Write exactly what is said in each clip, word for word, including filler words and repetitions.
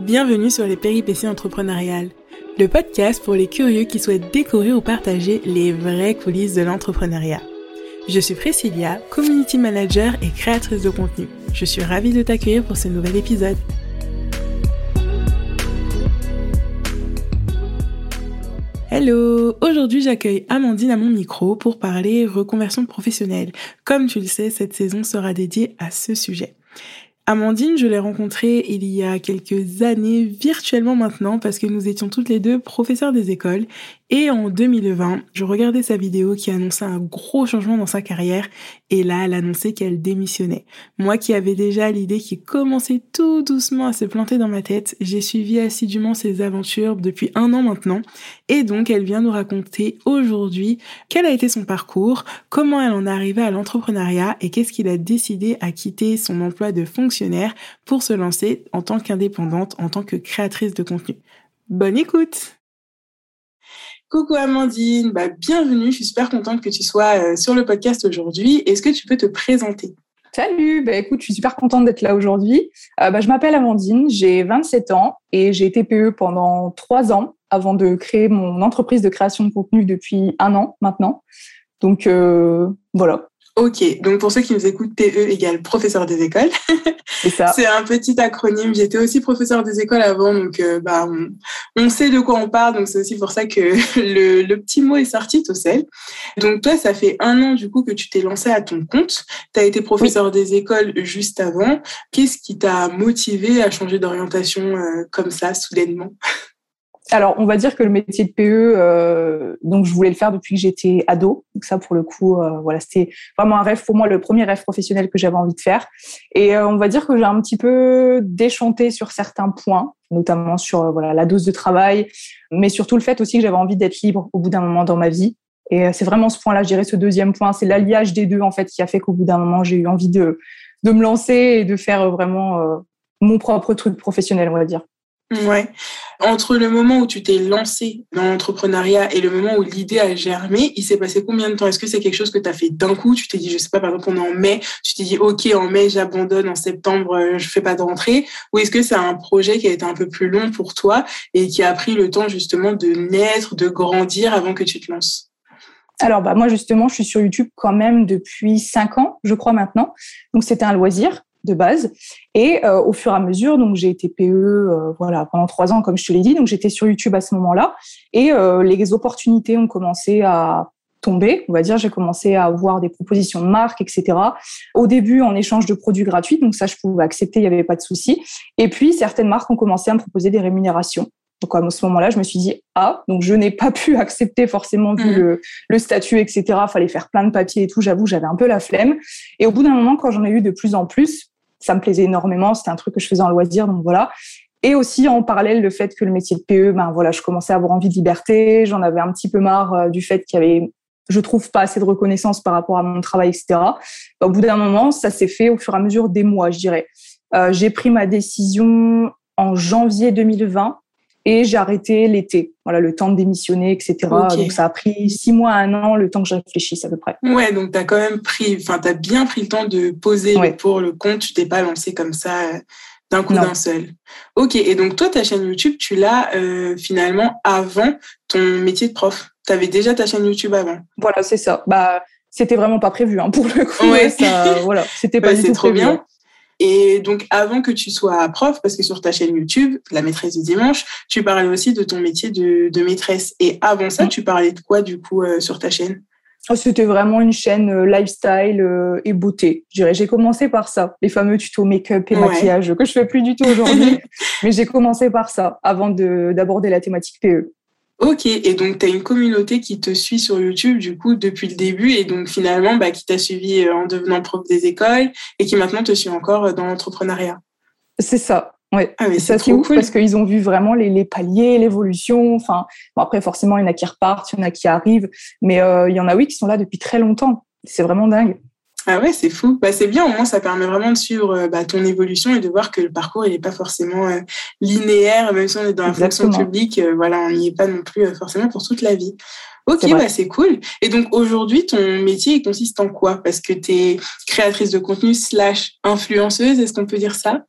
Bienvenue sur les péripéties entrepreneuriales, le podcast pour les curieux qui souhaitent découvrir ou partager les vraies coulisses de l'entrepreneuriat. Je suis Priscilla, community manager et créatrice de contenu. Je suis ravie de t'accueillir pour ce nouvel épisode. Hello! Aujourd'hui, j'accueille Amandine à mon micro pour parler reconversion professionnelle. Comme tu le sais, cette saison sera dédiée à ce sujet. Amandine, je l'ai rencontrée il y a quelques années, virtuellement maintenant, parce que nous étions toutes les deux professeurs des écoles. Et en deux mille vingt, je regardais sa vidéo qui annonçait un gros changement dans sa carrière. Et là, elle annonçait qu'elle démissionnait. Moi qui avais déjà l'idée qui commençait tout doucement à se planter dans ma tête, j'ai suivi assidûment ses aventures depuis un an maintenant. Et donc, elle vient nous raconter aujourd'hui quel a été son parcours, comment elle en est arrivée à l'entrepreneuriat et qu'est-ce qui l'a décidé à quitter son emploi de fonctionnaire pour se lancer en tant qu'indépendante, en tant que créatrice de contenu. Bonne écoute! Coucou Amandine, bah bienvenue, je suis super contente que tu sois sur le podcast aujourd'hui. Est-ce que tu peux te présenter? Salut, bah écoute, je suis super contente d'être là aujourd'hui. Euh, bah, je m'appelle Amandine, j'ai vingt-sept ans et j'ai été P E pendant trois ans avant de créer mon entreprise de création de contenu depuis un an maintenant. Donc euh, voilà. Ok, donc pour ceux qui nous écoutent, P E égale professeur des écoles. C'est ça. C'est un petit acronyme. J'étais aussi professeur des écoles avant, donc euh, bah on, on sait de quoi on parle. Donc c'est aussi pour ça que le, le petit mot est sorti, Tossel. Donc toi, ça fait un an du coup que tu t'es lancée à ton compte. Tu as été professeur oui. des écoles juste avant. Qu'est-ce qui t'a motivée à changer d'orientation euh, comme ça, soudainement? Alors, on va dire que le métier de P E, euh, donc je voulais le faire depuis que j'étais ado. Donc ça, pour le coup, euh, voilà, c'était vraiment un rêve pour moi, le premier rêve professionnel que j'avais envie de faire. Et euh, on va dire que j'ai un petit peu déchanté sur certains points, notamment sur euh, voilà la dose de travail, mais surtout le fait aussi que j'avais envie d'être libre au bout d'un moment dans ma vie. Et euh, c'est vraiment ce point-là, je dirais, ce deuxième point, c'est l'alliage des deux en fait qui a fait qu'au bout d'un moment, j'ai eu envie de de me lancer et de faire euh, vraiment euh, mon propre truc professionnel, on va dire. Ouais. Entre le moment où tu t'es lancée dans l'entrepreneuriat et le moment où l'idée a germé, il s'est passé combien de temps? Est-ce que c'est quelque chose que tu as fait d'un coup? Tu t'es dit, je sais pas, par exemple, on est en mai, tu t'es dit, ok, en mai, j'abandonne, en septembre, je fais pas de rentrée? Ou est-ce que c'est un projet qui a été un peu plus long pour toi et qui a pris le temps justement de naître, de grandir avant que tu te lances? Alors, bah, moi, justement, je suis sur YouTube quand même depuis cinq ans, je crois maintenant. Donc, c'était un loisir de base. Et euh, au fur et à mesure, donc j'ai été P E euh, voilà, pendant trois ans, comme je te l'ai dit. Donc, j'étais sur YouTube à ce moment-là. Et euh, les opportunités ont commencé à tomber. On va dire, j'ai commencé à avoir des propositions de marques, et cetera. Au début, en échange de produits gratuits. Donc, ça, je pouvais accepter, il n'y avait pas de souci. Et puis, certaines marques ont commencé à me proposer des rémunérations. Donc, à ce moment-là, je me suis dit, ah, donc je n'ai pas pu accepter forcément vu mmh. le, le statut, et cetera. Il fallait faire plein de papiers et tout. J'avoue, j'avais un peu la flemme. Et au bout d'un moment, quand j'en ai eu de plus en plus, ça me plaisait énormément, c'était un truc que je faisais en loisir, donc voilà. Et aussi, en parallèle, le fait que le métier de P E, ben voilà, je commençais à avoir envie de liberté, j'en avais un petit peu marre euh, du fait qu'il y avait, je trouve, pas assez de reconnaissance par rapport à mon travail, et cetera. Ben, au bout d'un moment, ça s'est fait au fur et à mesure des mois, je dirais. Euh, j'ai pris ma décision en janvier deux mille vingt et j'ai arrêté l'été. Voilà, le temps de démissionner, et cetera. Okay. Donc, ça a pris six mois, un an, le temps que je réfléchisse à peu près. Ouais, donc t'as quand même pris, enfin, t'as bien pris le temps de poser ouais. le pour, le contre. Tu t'es pas lancé comme ça d'un coup non. d'un seul. Ok, et donc toi, ta chaîne YouTube, tu l'as euh, finalement avant ton métier de prof. T'avais déjà ta chaîne YouTube avant. Voilà, c'est ça. Bah, c'était vraiment pas prévu hein, pour le coup. Ouais, ça, voilà, c'était pas bah, du tout trop prévu. Bien. Et donc, avant que tu sois prof, parce que sur ta chaîne YouTube, La Maîtresse du Dimanche, tu parlais aussi de ton métier de, de maîtresse. Et avant ça, tu parlais de quoi, du coup, euh, sur ta chaîne? C'était vraiment une chaîne lifestyle et beauté, je dirais. J'ai commencé par ça, les fameux tutos make-up et ouais. maquillage que je fais plus du tout aujourd'hui. Mais j'ai commencé par ça, avant de, d'aborder la thématique P E. Ok, et donc tu as une communauté qui te suit sur YouTube du coup depuis le début et donc finalement bah, qui t'a suivi en devenant prof des écoles et qui maintenant te suit encore dans l'entrepreneuriat. C'est ça, oui. Ah, mais ça c'est, c'est ouf cool. Parce qu'ils ont vu vraiment les, les paliers, l'évolution. Enfin, bon, après forcément il y en a qui repartent, il y en a qui arrivent, mais euh, il y en a oui qui sont là depuis très longtemps. C'est vraiment dingue. Ah ouais, c'est fou. Bah, c'est bien, au moins, ça permet vraiment de suivre bah, ton évolution et de voir que le parcours, il n'est pas forcément euh, linéaire, même si on est dans la Exactement. Fonction publique, euh, voilà, on n'y est pas non plus euh, forcément pour toute la vie. Ok, c'est bah, c'est cool. Et donc, aujourd'hui, ton métier, il consiste en quoi? Parce que tu es créatrice de contenu slash influenceuse, est-ce qu'on peut dire ça?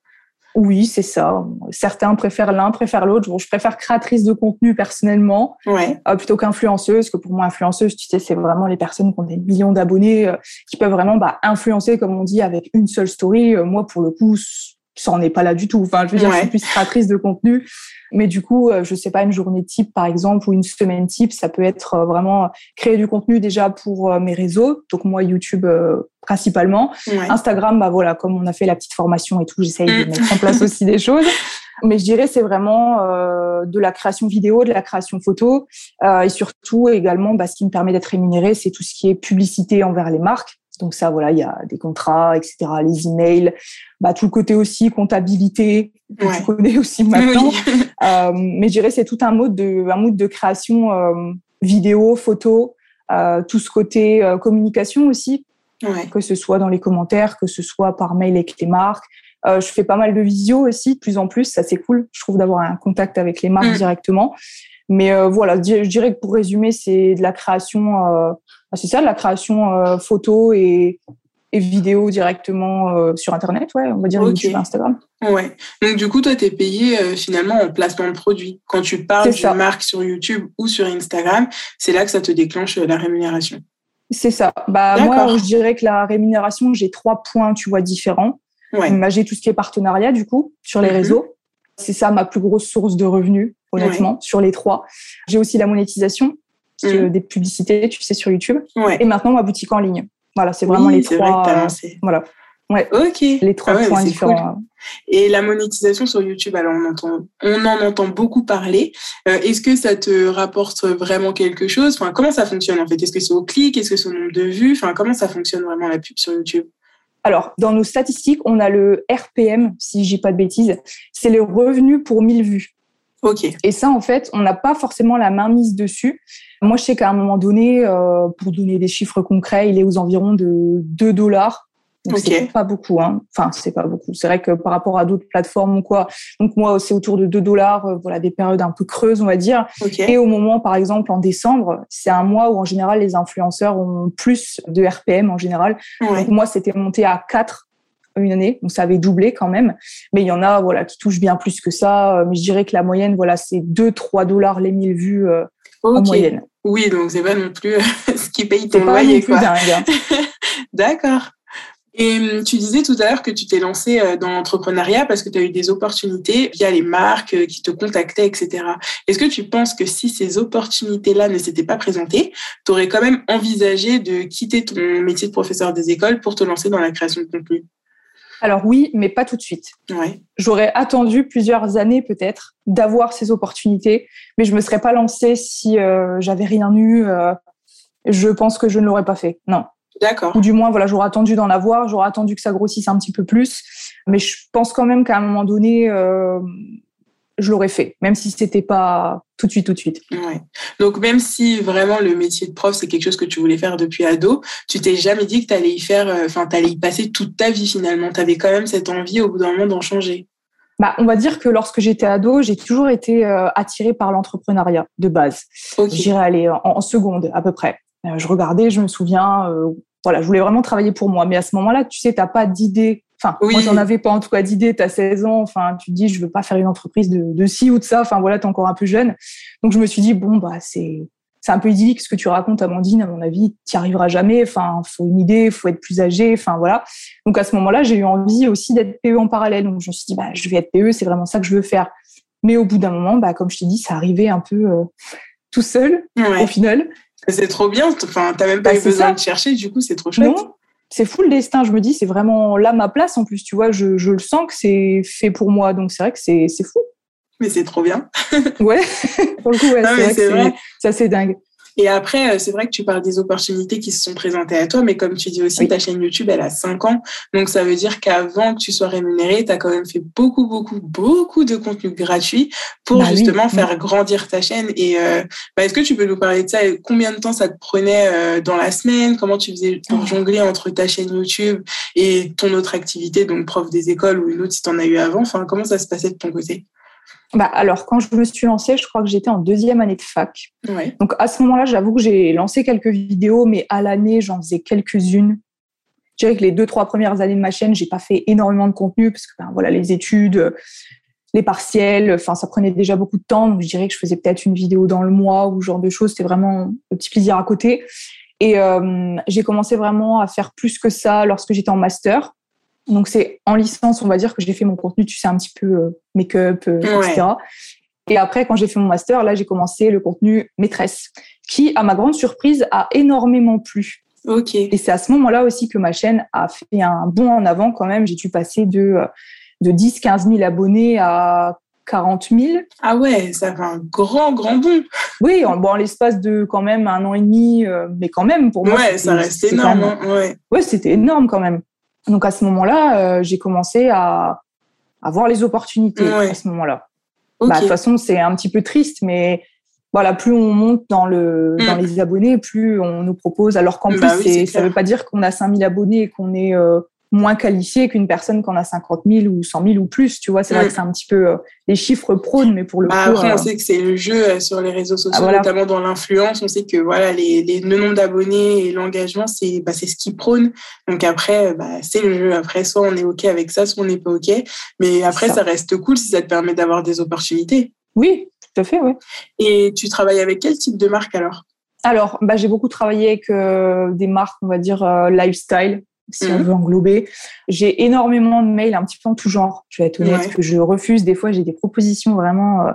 Oui, c'est ça. Certains préfèrent l'un, préfèrent l'autre. Bon, je préfère créatrice de contenu personnellement, ouais. euh, plutôt qu'influenceuse, que pour moi, influenceuse, tu sais, c'est vraiment les personnes qui ont des millions d'abonnés, euh, qui peuvent vraiment bah, influencer, comme on dit, avec une seule story. Euh, moi, pour le coup, ça n'en est pas là du tout. Enfin, je veux dire, ouais. je suis plus créatrice de contenu. Mais du coup, je sais pas, une journée type, par exemple, ou une semaine type, ça peut être vraiment créer du contenu déjà pour mes réseaux. Donc, moi, YouTube, euh, principalement. Ouais. Instagram, bah voilà, comme on a fait la petite formation et tout, j'essaye de mettre en place aussi des choses. Mais je dirais, c'est vraiment euh, de la création vidéo, de la création photo. Euh, et surtout, également, bah, ce qui me permet d'être rémunérée, c'est tout ce qui est publicité envers les marques. Donc ça, voilà, il y a des contrats, et cetera, les emails, bah, tout le côté aussi comptabilité, que ouais. tu connais aussi maintenant. Oui. Euh, mais je dirais c'est tout un mode de, un mode de création euh, vidéo, photo, euh, tout ce côté euh, communication aussi, ouais. que ce soit dans les commentaires, que ce soit par mail avec les marques. Euh, je fais pas mal de visio aussi, de plus en plus, ça c'est cool. Je trouve d'avoir un contact avec les marques mmh. directement. Mais euh, voilà, je dirais que pour résumer, c'est de la création... Euh, c'est ça, de la création euh, photo et, et vidéo directement euh, sur Internet, ouais, on va dire okay. YouTube, Instagram. Ouais. Donc, du coup, toi, tu es payé euh, finalement en placement de produit. Quand tu parles d'une marque sur YouTube ou sur Instagram, c'est là que ça te déclenche euh, la rémunération. C'est ça. Bah, moi, je dirais que la rémunération, j'ai trois points, tu vois, différents. Ouais. Bah, j'ai tout ce qui est partenariat, du coup, sur les mm-hmm. réseaux. C'est ça ma plus grosse source de revenus, honnêtement, ouais. sur les trois. J'ai aussi la monétisation. Mmh. Des publicités, tu sais, sur YouTube. Ouais. Et maintenant, ma boutique en ligne. Voilà, c'est vraiment oui, les c'est trois. Vrai que t'as voilà. Ouais. Ok. Les trois ah ouais, points différents. Cool. Et la monétisation sur YouTube, alors on entend, on en entend beaucoup parler. Euh, est-ce que ça te rapporte vraiment quelque chose ? Enfin, comment ça fonctionne en fait ? Est-ce que c'est au clic ? Est-ce que c'est au nombre de vues ? Enfin, comment ça fonctionne vraiment la pub sur YouTube ? Alors, dans nos statistiques, on a le R P M, si je dis pas de bêtises. C'est le revenu pour mille vues. Okay. Et ça, en fait, on n'a pas forcément la main mise dessus. Moi, je sais qu'à un moment donné, euh, pour donner des chiffres concrets, il est aux environs de deux dollars. Donc, okay. c'est pas beaucoup. Hein. Enfin, c'est pas beaucoup. C'est vrai que par rapport à d'autres plateformes ou quoi. Donc, moi, c'est autour de deux dollars. Euh, voilà, des périodes un peu creuses, on va dire. Okay. Et au moment, par exemple, en décembre, c'est un mois où, en général, les influenceurs ont plus de R P M, en général. Ouais. Donc, moi, c'était monté à quatre. Une année, donc ça avait doublé quand même, mais il y en a voilà qui touchent bien plus que ça. Mais je dirais que la moyenne, voilà, c'est deux à trois dollars les mille vues euh, okay. en moyenne. Oui, donc c'est pas non plus ce qui paye ton loyer, quoi. D'accord. Et tu disais tout à l'heure que tu t'es lancée dans l'entrepreneuriat parce que tu as eu des opportunités via les marques qui te contactaient, et cetera. Est-ce que tu penses que si ces opportunités-là ne s'étaient pas présentées, tu aurais quand même envisagé de quitter ton métier de professeur des écoles pour te lancer dans la création de contenu ? Alors oui, mais pas tout de suite. Ouais. J'aurais attendu plusieurs années peut-être d'avoir ces opportunités, mais je me serais pas lancée si euh, j'avais rien eu. Euh, je pense que je ne l'aurais pas fait, non. D'accord. Ou du moins, voilà, j'aurais attendu d'en avoir, j'aurais attendu que ça grossisse un petit peu plus, mais je pense quand même qu'à un moment donné, euh, je l'aurais fait, même si c'était pas tout de suite, tout de suite. Ouais. Donc même si vraiment le métier de prof c'est quelque chose que tu voulais faire depuis ado, tu t'es jamais dit que t'allais y faire, enfin euh, t'allais y passer toute ta vie finalement. T'avais quand même cette envie au bout d'un moment d'en changer. Bah on va dire que lorsque j'étais ado, j'ai toujours été euh, attirée par l'entrepreneuriat de base. Okay. J'irais aller en, en seconde à peu près. Euh, je regardais, je me souviens, euh, voilà, je voulais vraiment travailler pour moi. Mais à ce moment-là, tu sais, t'as pas d'idée. Enfin, oui. moi, j'en avais pas en tout cas d'idée. T'as seize ans, enfin, tu te dis, je veux pas faire une entreprise de, de ci ou de ça. Enfin, voilà, t'es encore un peu jeune. Donc, je me suis dit, bon, bah, c'est, c'est un peu idyllique ce que tu racontes, Amandine. À mon avis, t'y arriveras jamais. Enfin, faut une idée, faut être plus âgé. Enfin, voilà. Donc, à ce moment-là, j'ai eu envie aussi d'être P E en parallèle. Donc, je me suis dit, bah, je vais être P E, c'est vraiment ça que je veux faire. Mais au bout d'un moment, bah, comme je t'ai dit, ça arrivait un peu euh, tout seul, ouais. au final. C'est trop bien. Enfin, t'as même pas bah, eu besoin ça. de chercher. Du coup, c'est trop chouette. Non. C'est fou le destin, je me dis, c'est vraiment là ma place. En plus, tu vois, je, je le sens que c'est fait pour moi. Donc, c'est vrai que c'est, c'est fou. Mais c'est trop bien. ouais, pour le coup, ouais, non, c'est, vrai c'est vrai que c'est assez dingue. Et après, c'est vrai que tu parles des opportunités qui se sont présentées à toi, mais comme tu dis aussi, oui. ta chaîne YouTube, elle a cinq ans. Donc, ça veut dire qu'avant que tu sois rémunérée, tu as quand même fait beaucoup, beaucoup, beaucoup de contenu gratuit pour bah justement oui. faire grandir ta chaîne. Et euh, bah, est-ce que tu peux nous parler de ça ? Combien de temps ça te prenait euh, dans la semaine ? Comment tu faisais pour jongler entre ta chaîne YouTube et ton autre activité, donc prof des écoles ou une autre si tu en as eu avant ? Enfin, comment ça se passait de ton côté ? Bah alors, quand je me suis lancée, je crois que j'étais en deuxième année de fac. Ouais. Donc, à ce moment-là, j'avoue que j'ai lancé quelques vidéos, mais à l'année, j'en faisais quelques-unes. Je dirais que les deux, trois premières années de ma chaîne, j'ai pas fait énormément de contenu parce que ben, voilà, les études, les partiels, enfin, ça prenait déjà beaucoup de temps. Donc, je dirais que je faisais peut-être une vidéo dans le mois ou ce genre de choses. C'était vraiment le petit plaisir à côté. Et euh, j'ai commencé vraiment à faire plus que ça lorsque j'étais en master. Donc, c'est en licence, on va dire, que j'ai fait mon contenu, tu sais, un petit peu euh, make-up, euh, ouais. et cetera. Et après, quand j'ai fait mon master, là, j'ai commencé le contenu maîtresse, qui, à ma grande surprise, a énormément plu. Ok. Et c'est à ce moment-là aussi que ma chaîne a fait un bond en avant quand même. J'ai dû passer de, de dix à quinze mille abonnés à quarante mille. Ah ouais, ça fait un grand, grand bond. Oui, en, bon, en l'espace de quand même un an et demi, euh, mais quand même, pour moi... Ouais, ça reste énorme. Même, ouais. ouais, c'était énorme quand même. Donc, à ce moment-là, euh, j'ai commencé à, à voir les opportunités ouais. à ce moment-là. Okay. Bah, de toute façon, c'est un petit peu triste, mais voilà, plus on monte dans, le, mmh. dans les abonnés, plus on nous propose. Alors qu'en bah plus, oui, c'est, ça ne veut pas dire qu'on a cinq mille abonnés et qu'on est euh, moins qualifié qu'une personne qu'on a cinquante mille ou cent mille ou plus. Tu vois, c'est mmh. vrai que c'est un petit peu euh, les chiffres prônes, mais pour le bah, coup... Après, euh, on sait que c'est le jeu sur les réseaux sociaux, ah, voilà. notamment dans l'influence. On sait que voilà, les, les, le nombre d'abonnés et l'engagement, c'est, bah, c'est ce qui prône. Donc après, bah, c'est le jeu. Après, soit on est OK avec ça, soit on n'est pas OK. Mais après, ça. ça reste cool si ça te permet d'avoir des opportunités. Oui, tout à fait, oui. Et tu travailles avec quel type de marque alors ? Alors, bah, j'ai beaucoup travaillé avec euh, des marques, on va dire, euh, lifestyle, si mmh. on veut englober. J'ai énormément de mails un petit peu en tout genre. Je vais être honnête ouais. que je refuse. Des fois, j'ai des propositions vraiment euh,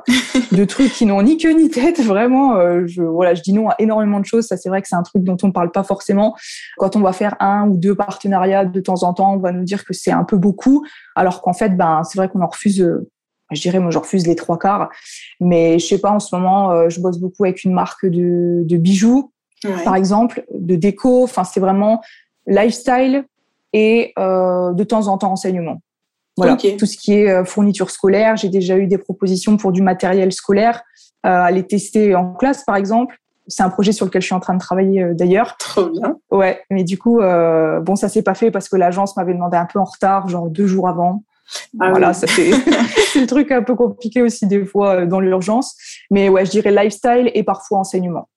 de trucs qui n'ont ni queue ni tête. Vraiment, euh, je, voilà, je dis non à énormément de choses. Ça, c'est vrai que c'est un truc dont on ne parle pas forcément. Quand on va faire un ou deux partenariats de temps en temps, on va nous dire que c'est un peu beaucoup. Alors qu'en fait, ben, c'est vrai qu'on en refuse... Euh, Je dirais, moi, je refuse les trois quarts. Mais je sais pas, en ce moment, euh, je bosse beaucoup avec une marque de, de bijoux, ouais. par exemple, de déco. Enfin, c'est vraiment lifestyle et euh, de temps en temps enseignement. Voilà. Okay. Tout ce qui est euh, fourniture scolaire. J'ai déjà eu des propositions pour du matériel scolaire euh, à les tester en classe, par exemple. C'est un projet sur lequel je suis en train de travailler euh, d'ailleurs. Trop bien. Ouais, mais du coup, euh, bon, ça s'est pas fait parce que l'agence m'avait demandé un peu en retard, genre deux jours avant. Ah voilà, oui. ça fait c'est le truc un peu compliqué aussi des fois dans l'urgence, mais ouais, je dirais lifestyle et parfois enseignement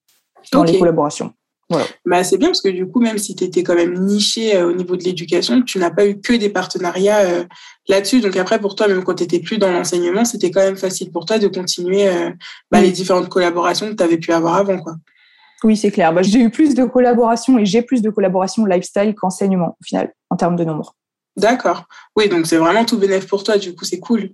dans okay. les collaborations. Voilà. Bah c'est bien parce que du coup, même si tu étais quand même nichée euh, au niveau de l'éducation, tu n'as pas eu que des partenariats euh, là-dessus. Donc après, pour toi, même quand tu n'étais plus dans l'enseignement, c'était quand même facile pour toi de continuer euh, bah, mmh. les différentes collaborations que tu avais pu avoir avant, quoi. Oui, c'est clair. Bah, j'ai eu plus de collaborations et j'ai plus de collaborations lifestyle qu'enseignement au final en termes de nombre. D'accord. Oui, donc c'est vraiment tout bénéf pour toi, du coup, c'est cool.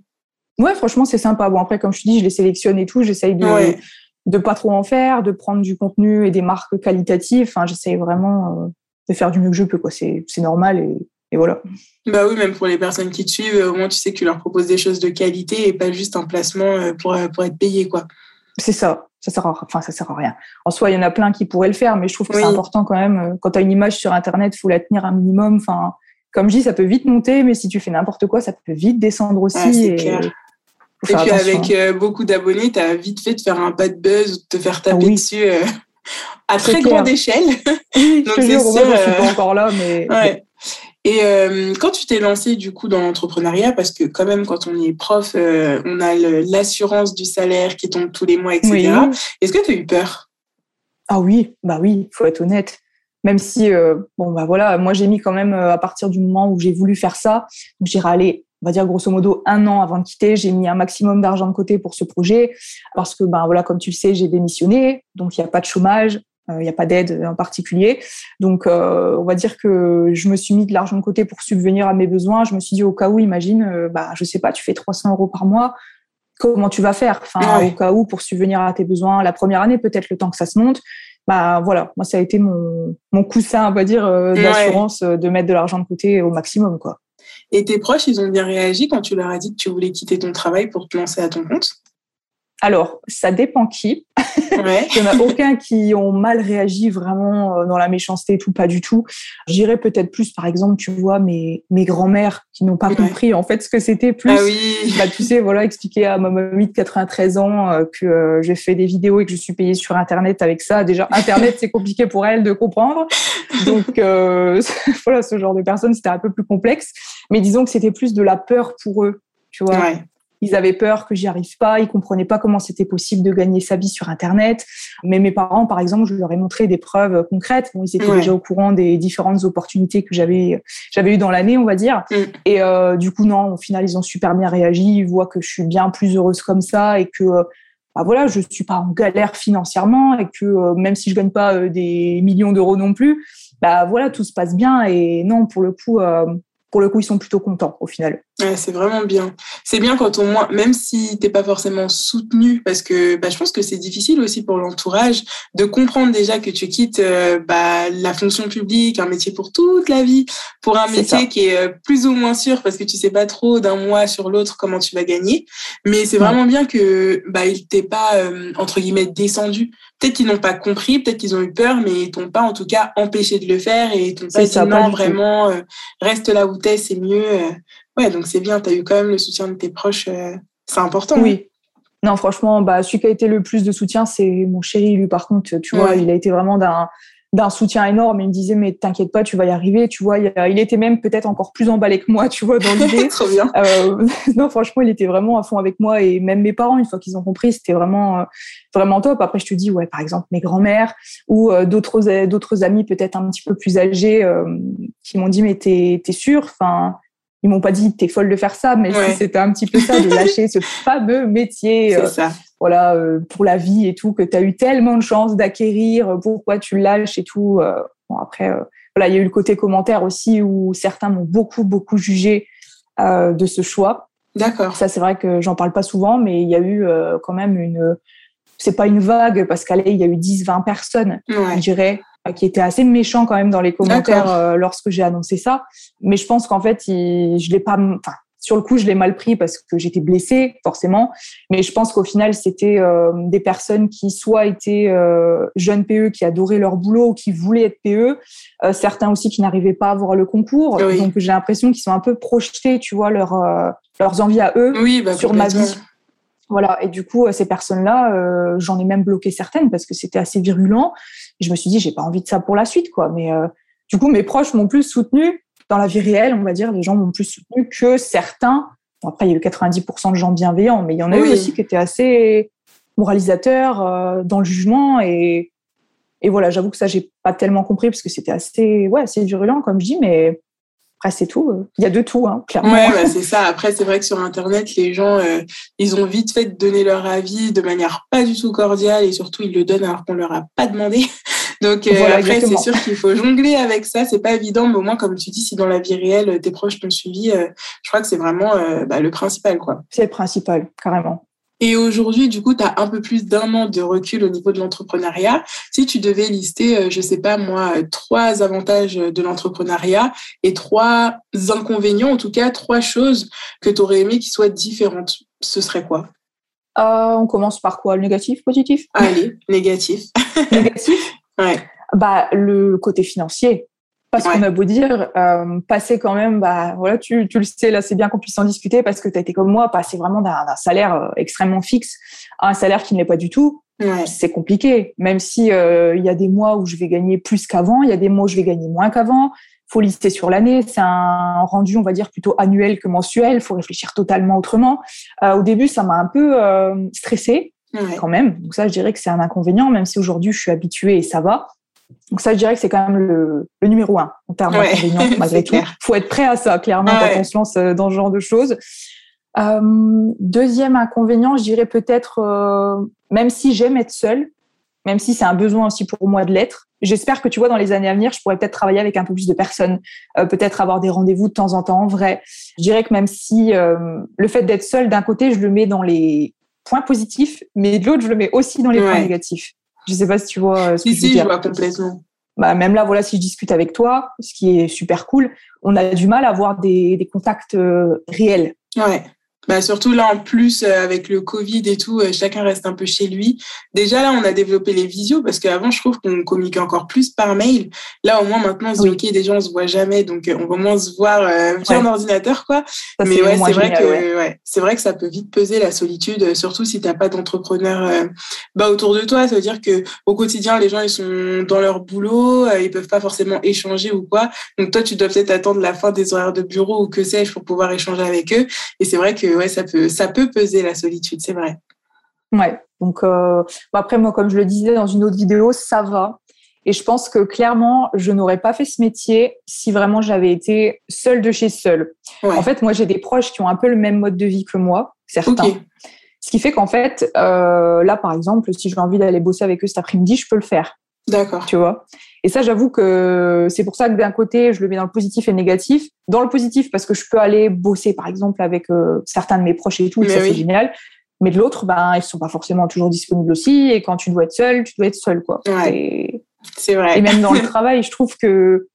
Ouais, franchement, c'est sympa. Bon, après, comme je te dis, je les sélectionne et tout. J'essaye de ouais. de pas trop en faire, de prendre du contenu et des marques qualitatives. Enfin, j'essaye vraiment euh, de faire du mieux que je peux, quoi. C'est, c'est normal et, et voilà. Bah oui, même pour les personnes qui te suivent, au moins, tu sais que tu leur proposes des choses de qualité et pas juste un placement pour, pour être payé, quoi. C'est ça. Ça sert à, enfin, ça sert à rien. En soi, il y en a plein qui pourraient le faire, mais je trouve que oui. c'est important quand même. Quand tu as une image sur Internet, il faut la tenir un minimum. Enfin... Comme je dis, ça peut vite monter, mais si tu fais n'importe quoi, ça peut vite descendre aussi. Ah, c'est et... clair. Et puis avec euh, beaucoup d'abonnés, tu as vite fait de faire un pas de buzz ou de te faire taper ah, oui. dessus euh, à très, très grande échelle. Oui, donc je te jure, moi, je suis pas encore là, mais... Ouais. Et euh, quand tu t'es lancée du coup dans l'entrepreneuriat, parce que quand même quand on est prof, euh, on a le, l'assurance du salaire qui tombe tous les mois, et cetera. Oui. Est-ce que tu as eu peur ? Ah oui, bah oui, faut être honnête. Même si, euh, bon, bah voilà, moi j'ai mis quand même euh, à partir du moment où j'ai voulu faire ça, donc j'ai râlé, on va dire grosso modo un an avant de quitter, j'ai mis un maximum d'argent de côté pour ce projet, parce que, ben voilà, comme tu le sais, j'ai démissionné, donc il n'y a pas de chômage, il euh, n'y a pas d'aide en particulier. Donc, euh, on va dire que je me suis mis de l'argent de côté pour subvenir à mes besoins. Je me suis dit, au cas où, imagine, euh, bah, je sais pas, tu fais trois cents euros par mois, comment tu vas faire ? Enfin, ouais. au cas où, pour subvenir à tes besoins la première année, peut-être le temps que ça se monte. Bah voilà, moi ça a été mon mon coussin, on va dire, euh, d'assurance, ouais. de mettre de l'argent de côté au maximum, quoi. Et tes proches, ils ont bien réagi quand tu leur as dit que tu voulais quitter ton travail pour te lancer à ton compte ? Alors, ça dépend qui. Ouais. Il n'y en a aucun qui ont mal réagi vraiment dans la méchanceté et tout, pas du tout. J'irais peut-être plus, par exemple, tu vois, mes, mes grands-mères qui n'ont pas ouais. compris en fait ce que c'était plus. Ah oui. Bah, tu sais, voilà, expliquer à ma mamie de quatre-vingt-treize ans euh, que euh, j'ai fait des vidéos et que je suis payée sur Internet avec ça. Déjà, Internet, c'est compliqué pour elle de comprendre. Donc, euh, voilà, ce genre de personnes, c'était un peu plus complexe. Mais disons que c'était plus de la peur pour eux, tu vois. Ouais. Ils avaient peur que j'y arrive pas. Ils comprenaient pas comment c'était possible de gagner sa vie sur Internet. Mais mes parents, par exemple, je leur ai montré des preuves concrètes. Bon, ils étaient ouais. déjà au courant des différentes opportunités que j'avais, j'avais eues dans l'année, on va dire. Mm. Et euh, du coup, non, au final, ils ont super bien réagi. Ils voient que je suis bien plus heureuse comme ça et que euh, bah voilà, je suis pas en galère financièrement et que euh, même si je gagne pas euh, des millions d'euros non plus, bah voilà, tout se passe bien. Et non, pour le coup, euh, pour le coup, ils sont plutôt contents au final. Ouais, c'est vraiment bien. C'est bien quand au moins, même si t'es pas forcément soutenu, parce que bah, je pense que c'est difficile aussi pour l'entourage de comprendre déjà que tu quittes euh, bah, la fonction publique, un métier pour toute la vie, pour un métier qui est euh, plus ou moins sûr, parce que tu sais pas trop d'un mois sur l'autre comment tu vas gagner. Mais c'est vraiment ouais. bien que bah ils t'aient pas euh, entre guillemets descendu. Peut-être qu'ils n'ont pas compris, peut-être qu'ils ont eu peur, mais ils t'ont pas en tout cas empêché de le faire et ils t'ont pas dit non, vraiment euh, reste là où t'es, c'est mieux. Euh, Ouais, donc c'est bien, tu as eu quand même le soutien de tes proches, euh, c'est important. Oui. Non, franchement, bah, celui qui a été le plus de soutien, c'est mon chéri, lui, par contre. Tu ouais. vois, il a été vraiment d'un, d'un soutien énorme. Il me disait, mais t'inquiète pas, tu vas y arriver. Tu vois, il, il était même peut-être encore plus emballé que moi, tu vois, dans l'idée. Trop bien. Euh, non, franchement, il était vraiment à fond avec moi. Et même mes parents, une fois qu'ils ont compris, c'était vraiment, euh, vraiment top. Après, je te dis, ouais, par exemple, mes grands-mères ou euh, d'autres, d'autres amis peut-être un petit peu plus âgés euh, qui m'ont dit, mais t'es, t'es sûre enfin, ils m'ont pas dit t'es folle de faire ça, mais ouais. c'était un petit peu ça de lâcher ce fameux métier, euh, voilà, euh, pour la vie et tout que t'as eu tellement de chance d'acquérir, pourquoi tu lâches et tout. Euh, bon après, euh, voilà, il y a eu le côté commentaire aussi où certains m'ont beaucoup beaucoup jugé euh, de ce choix. D'accord. Ça c'est vrai que j'en parle pas souvent, mais il y a eu euh, quand même une, c'est pas une vague parce qu'allez, il y a eu dix vingt personnes, ouais. je dirais, qui était assez méchant quand même dans les commentaires euh, lorsque j'ai annoncé ça. Mais je pense qu'en fait, il, je l'ai pas, enfin, sur le coup, je l'ai mal pris parce que j'étais blessée, forcément. Mais je pense qu'au final, c'était euh, des personnes qui soit étaient euh, jeunes P E, qui adoraient leur boulot ou qui voulaient être P E. Euh, certains aussi qui n'arrivaient pas à avoir le concours. Oui. Donc, j'ai l'impression qu'ils sont un peu projetés, tu vois, leur, euh, leurs envies à eux oui, bah, sur ma vie. Voilà. Et du coup, ces personnes-là, euh, j'en ai même bloqué certaines parce que c'était assez virulent. Et je me suis dit, j'ai pas envie de ça pour la suite, quoi. Mais euh, du coup, mes proches m'ont plus soutenue dans la vie réelle, on va dire. Les gens m'ont plus soutenue que certains. Bon, après, il y a eu quatre-vingt-dix pour cent de gens bienveillants, mais il y en a oui. eu aussi qui étaient assez moralisateurs euh, dans le jugement. Et, et voilà, j'avoue que ça, j'ai pas tellement compris parce que c'était assez, ouais, assez virulent, comme je dis, mais... Après, c'est tout. Il y a de tout, hein, clairement. Ouais, bah, c'est ça. Après, c'est vrai que sur Internet, les gens, euh, ils ont vite fait de donner leur avis de manière pas du tout cordiale et surtout, ils le donnent alors qu'on leur a pas demandé. Donc, euh, voilà, après, exactement. C'est sûr qu'il faut jongler avec ça. C'est pas évident, mais au moins, comme tu dis, si dans la vie réelle, tes proches t'ont suivi, euh, je crois que c'est vraiment euh, bah, le principal, quoi. C'est le principal, carrément. Et aujourd'hui, du coup, tu as un peu plus d'un an de recul au niveau de l'entrepreneuriat. Si tu devais lister, je sais pas moi, trois avantages de l'entrepreneuriat et trois inconvénients, en tout cas, trois choses que tu aurais aimé qui soient différentes, ce serait quoi ? euh, On commence par quoi ? Le négatif, positif ? Allez, négatif. Négatif ? Ouais. Bah, le côté financier. Parce ouais. qu'on a beau dire, euh, passer quand même, bah voilà, tu tu le sais, là c'est bien qu'on puisse en discuter parce que t'as été comme moi, passer vraiment d'un, d'un salaire extrêmement fixe à un salaire qui ne l'est pas du tout, ouais. c'est compliqué. Même si il euh, y a des mois où je vais gagner plus qu'avant, il y a des mois où je vais gagner moins qu'avant. Faut lister sur l'année, c'est un rendu, on va dire, plutôt annuel que mensuel. Faut réfléchir totalement autrement. Euh, au début, ça m'a un peu euh, stressée ouais. quand même. Donc ça, je dirais que c'est un inconvénient, même si aujourd'hui je suis habituée et ça va. Donc ça, je dirais que c'est quand même le, le numéro un en termes ouais, d'inconvénients, malgré tout. Il faut être prêt à ça, clairement, ouais. quand on se lance dans ce genre de choses. Euh, deuxième inconvénient, je dirais peut-être, euh, même si j'aime être seule, même si c'est un besoin aussi pour moi de l'être, j'espère que, tu vois, dans les années à venir, je pourrais peut-être travailler avec un peu plus de personnes, euh, peut-être avoir des rendez-vous de temps en temps en vrai. Je dirais que même si euh, le fait d'être seule, d'un côté, je le mets dans les points positifs, mais de l'autre, je le mets aussi dans les ouais. points négatifs. Je sais pas si tu vois ce que si, je veux si, dire. Je vois complètement. Bah, même là, voilà, si je discute avec toi, ce qui est super cool, on a du mal à avoir des, des contacts euh, réels. Ouais. Bah, surtout là, en plus, euh, avec le Covid et tout, euh, chacun reste un peu chez lui. Déjà, là, on a développé les visios parce qu'avant, je trouve qu'on communiquait encore plus par mail. Là, au moins, maintenant, on se dit, oui. OK, déjà, on se voit jamais. Donc, euh, on va au moins se voir euh, via ouais. un ordinateur, quoi. Ça, mais c'est ouais, c'est vrai génial, que, ouais. ouais, c'est vrai que ça peut vite peser la solitude, euh, surtout si t'as pas d'entrepreneur, euh, bah, autour de toi. Ça veut dire que, au quotidien, les gens, ils sont dans leur boulot, euh, ils peuvent pas forcément échanger ou quoi. Donc, toi, tu dois peut-être attendre la fin des horaires de bureau ou que sais-je pour pouvoir échanger avec eux. Et c'est vrai que, que ouais, ça peut, ça peut peser la solitude, c'est vrai. Ouais. Donc euh, bah après moi, comme je le disais dans une autre vidéo, ça va. Et je pense que clairement, je n'aurais pas fait ce métier si vraiment j'avais été seule de chez seule. Ouais. En fait, moi, j'ai des proches qui ont un peu le même mode de vie que moi, certains. Okay. Ce qui fait qu'en fait, euh, là, par exemple, si j'ai envie d'aller bosser avec eux cet après-midi, je peux le faire. D'accord. Tu vois ? Et ça, j'avoue que c'est pour ça que d'un côté, je le mets dans le positif et le négatif. Dans le positif, parce que je peux aller bosser, par exemple, avec euh, certains de mes proches et tout, et ça, oui. c'est génial. Mais de l'autre, ben, ils ne sont pas forcément toujours disponibles aussi. Et quand tu dois être seule, tu dois être seule, quoi. Ouais. Et... c'est vrai. Et même dans le travail, je trouve que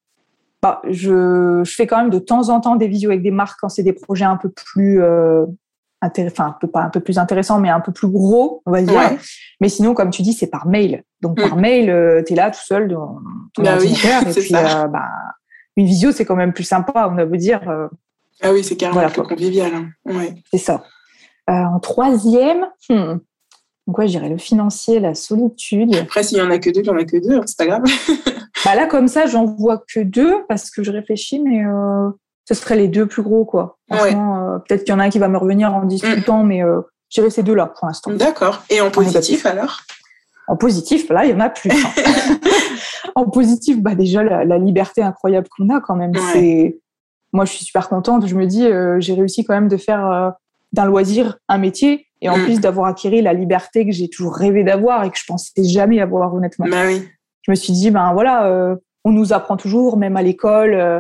bah, je, je fais quand même de temps en temps des visios avec des marques quand c'est des projets un peu plus, euh, intér- enfin, un peu, pas un peu plus intéressants, mais un peu plus gros, on va dire. Ouais. Mais sinon, comme tu dis, c'est par mail. Donc, mmh. par mail, euh, t'es là tout seul dans ton bah ordinateur. Oui, et puis, euh, bah, une visio, c'est quand même plus sympa, on veut dire. Euh, ah oui, c'est carrément voilà, plus convivial. Hein. Ouais. C'est ça. Euh, en troisième... Hmm. Donc ouais, je dirais le financier, la solitude. Après, s'il y en a que deux, il y en a que deux, c'est pas grave. Bah là, comme ça, j'en vois que deux parce que je réfléchis, mais euh, ce seraient les deux plus gros, quoi. Franchement, ouais. euh, peut-être qu'il y en a un qui va me revenir en discutant, mmh. mais euh, je dirais ces deux-là pour l'instant. D'accord. Et en, en positif, alors ? En positif, là, il y en a plus. Hein. En positif, bah déjà la, la liberté incroyable qu'on a quand même. Ouais. C'est... moi, je suis super contente. Je me dis, euh, j'ai réussi quand même de faire euh, d'un loisir un métier. Et en mmh. plus d'avoir acquis la liberté que j'ai toujours rêvé d'avoir et que je pensais jamais avoir, honnêtement. Bah oui. Je me suis dit, ben voilà, euh, on nous apprend toujours, même à l'école, euh,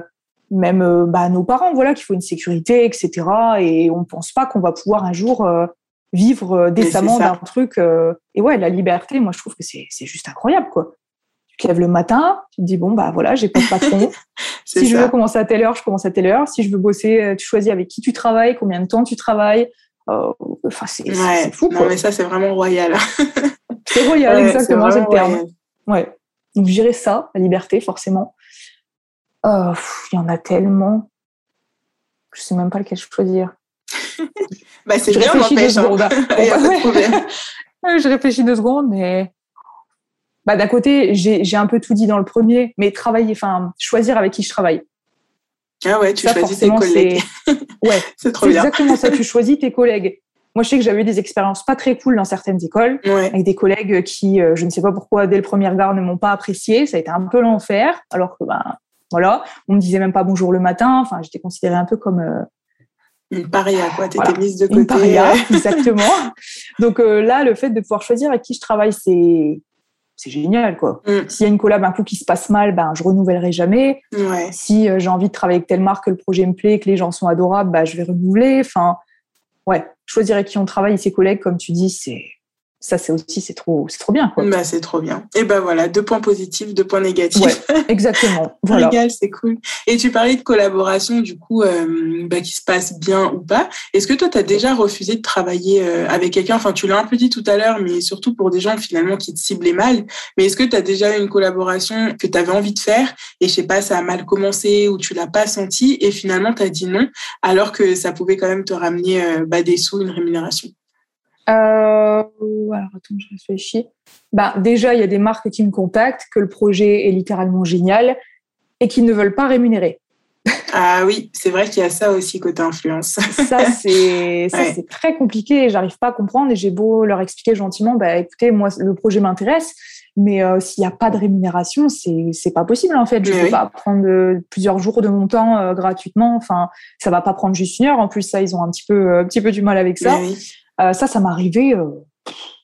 même euh, bah, nos parents, voilà, qu'il faut une sécurité, et cetera. Et on ne pense pas qu'on va pouvoir un jour euh, vivre euh, décemment d'un truc. Euh, et ouais, la liberté, moi, je trouve que c'est, c'est juste incroyable, quoi. Tu te lèves le matin, tu te dis, bon, bah voilà, j'ai pas de patron. Si ça. Je veux commencer à telle heure, je commence à telle heure. Si je veux bosser, tu choisis avec qui tu travailles, combien de temps tu travailles. Euh, enfin, c'est, ouais. c'est, c'est fou, quoi. Non, mais ça, c'est vraiment royal. C'est royal, ouais, exactement, c'est, c'est le terme. Royal. Ouais. Donc, je dirais ça, la liberté, forcément. Il euh, y en a tellement. Je ne sais même pas lequel je choisir. Bah, c'est je bien, réfléchis deux secondes. Je réfléchis deux secondes, mais... bah, d'un côté, j'ai, j'ai un peu tout dit dans le premier, mais travailler, enfin, choisir avec qui je travaille. Ah ouais, tu ça, choisis tes collègues. C'est... ouais, c'est trop c'est bien. Exactement ça, tu choisis tes collègues. Moi, je sais que j'avais eu des expériences pas très cool dans certaines écoles, ouais. avec des collègues qui, je ne sais pas pourquoi, dès le premier regard, ne m'ont pas apprécié. Ça a été un peu l'enfer, alors que, ben, voilà, on me disait même pas bonjour le matin. Enfin, j'étais considérée un peu comme... Euh... une paria, quoi. T'étais voilà. mise de côté. Une paria, exactement. Donc euh, là, le fait de pouvoir choisir avec qui je travaille, c'est... c'est génial, quoi. Mm. S'il y a une collab, un coup qui se passe mal, ben, je renouvellerai jamais. Ouais. Si euh, j'ai envie de travailler avec telle marque, que le projet me plaît, que les gens sont adorables, ben, je vais renouveler. Enfin, ouais. Choisir avec qui on travaille et ses collègues, comme tu dis, c'est, ça, c'est aussi, c'est trop, c'est trop bien, quoi. Bah, c'est trop bien. Et ben, voilà. Deux points positifs, deux points négatifs. Ouais, exactement. Voilà. Légal, c'est cool. Et tu parlais de collaboration, du coup, euh, bah, qui se passe bien ou pas. Est-ce que toi, t'as déjà refusé de travailler euh, avec quelqu'un? Enfin, tu l'as un peu dit tout à l'heure, mais surtout pour des gens, finalement, qui te ciblaient mal. Mais est-ce que t'as déjà eu une collaboration que t'avais envie de faire? Et je sais pas, ça a mal commencé ou tu l'as pas senti. Et finalement, t'as dit non, alors que ça pouvait quand même te ramener, euh, bah, des sous, une rémunération. Euh, alors attends, je réfléchis. Ben, déjà, il y a des marques qui me contactent, que le projet est littéralement génial et qui ne veulent pas rémunérer. Ah oui, c'est vrai qu'il y a ça aussi côté influence. Ça, c'est, ça, ouais. c'est très compliqué et j'arrive pas à comprendre et j'ai beau leur expliquer gentiment, bah, écoutez, moi, le projet m'intéresse, mais euh, s'il n'y a pas de rémunération, c'est, c'est pas possible, en fait. Je ne peux oui. pas prendre plusieurs jours de mon temps euh, gratuitement. Enfin, ça va pas prendre juste une heure. En plus, ça, ils ont un petit peu, un petit peu du mal avec ça. Oui. Euh, ça, ça m'est arrivé euh,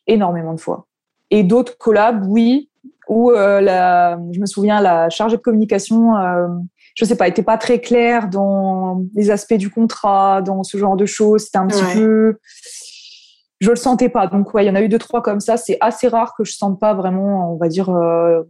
énormément de fois. Et d'autres collabs, oui, où euh, la, je me souviens, la chargée de communication, euh, je ne sais pas, n'était pas très claire dans les aspects du contrat, dans ce genre de choses. C'était un petit ouais. peu... je ne le sentais pas. Donc, ouais, il y en a eu deux, trois comme ça. C'est assez rare que je ne sente pas vraiment, on va dire... Euh,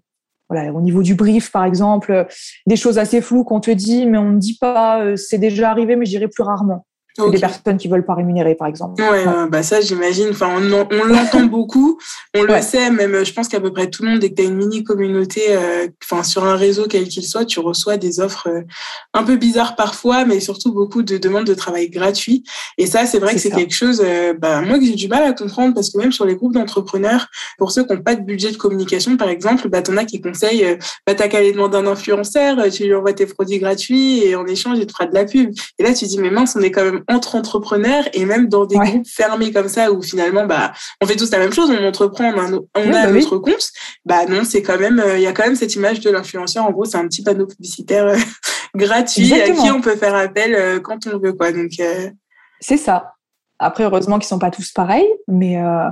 voilà, au niveau du brief, par exemple, des choses assez floues qu'on te dit, mais on ne dit pas, euh, c'est déjà arrivé, mais je dirais plus rarement. Okay. Des personnes qui veulent pas rémunérer, par exemple. Ouais, ouais. Bah ça, j'imagine. Enfin, on, en, on l'entend beaucoup, on le ouais. sait. Même, je pense qu'à peu près tout le monde, dès que tu as une mini communauté, euh, enfin sur un réseau quel qu'il soit, tu reçois des offres euh, un peu bizarres parfois, mais surtout beaucoup de demandes de travail gratuit. Et ça, c'est vrai c'est que c'est ça. quelque chose, euh, bah moi, que j'ai du mal à comprendre parce que même sur les groupes d'entrepreneurs, pour ceux qui n'ont pas de budget de communication, par exemple, bah t'en as qui conseillent, euh, bah t'as qu'à aller demander à un influenceur, tu lui envoies tes produits gratuits et en échange, il te fera de la pub. Et là, tu dis mais mince, on est quand même même entre entrepreneurs et même dans des ouais. groupes fermés comme ça où finalement bah on fait tous la même chose, on entreprend, on a, on oui, a bah notre oui. compte. Bah non, c'est quand même, il euh, y a quand même cette image de l'influenceur. En gros, c'est un petit panneau publicitaire euh, gratuit Exactement. à qui on peut faire appel euh, quand on veut quoi. Donc euh... c'est ça. Après, heureusement qu'ils ne sont pas tous pareils, mais euh,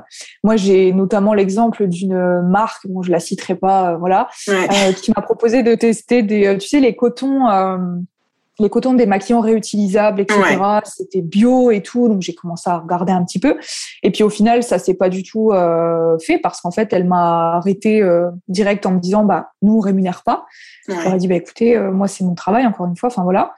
moi, j'ai notamment l'exemple d'une marque, bon, je ne la citerai pas, euh, voilà, ouais. euh, qui m'a proposé de tester des, tu sais, les cotons, euh, les cotons des maquillants réutilisables, et cetera. Ouais. C'était bio et tout, donc j'ai commencé à regarder un petit peu. Et puis au final, ça ne s'est pas du tout euh, fait parce qu'en fait, elle m'a arrêtée euh, direct en me disant, bah, nous, on ne rémunère pas. Ouais. Je leur ai dit, bah, écoutez, euh, moi, c'est mon travail, encore une fois, enfin voilà.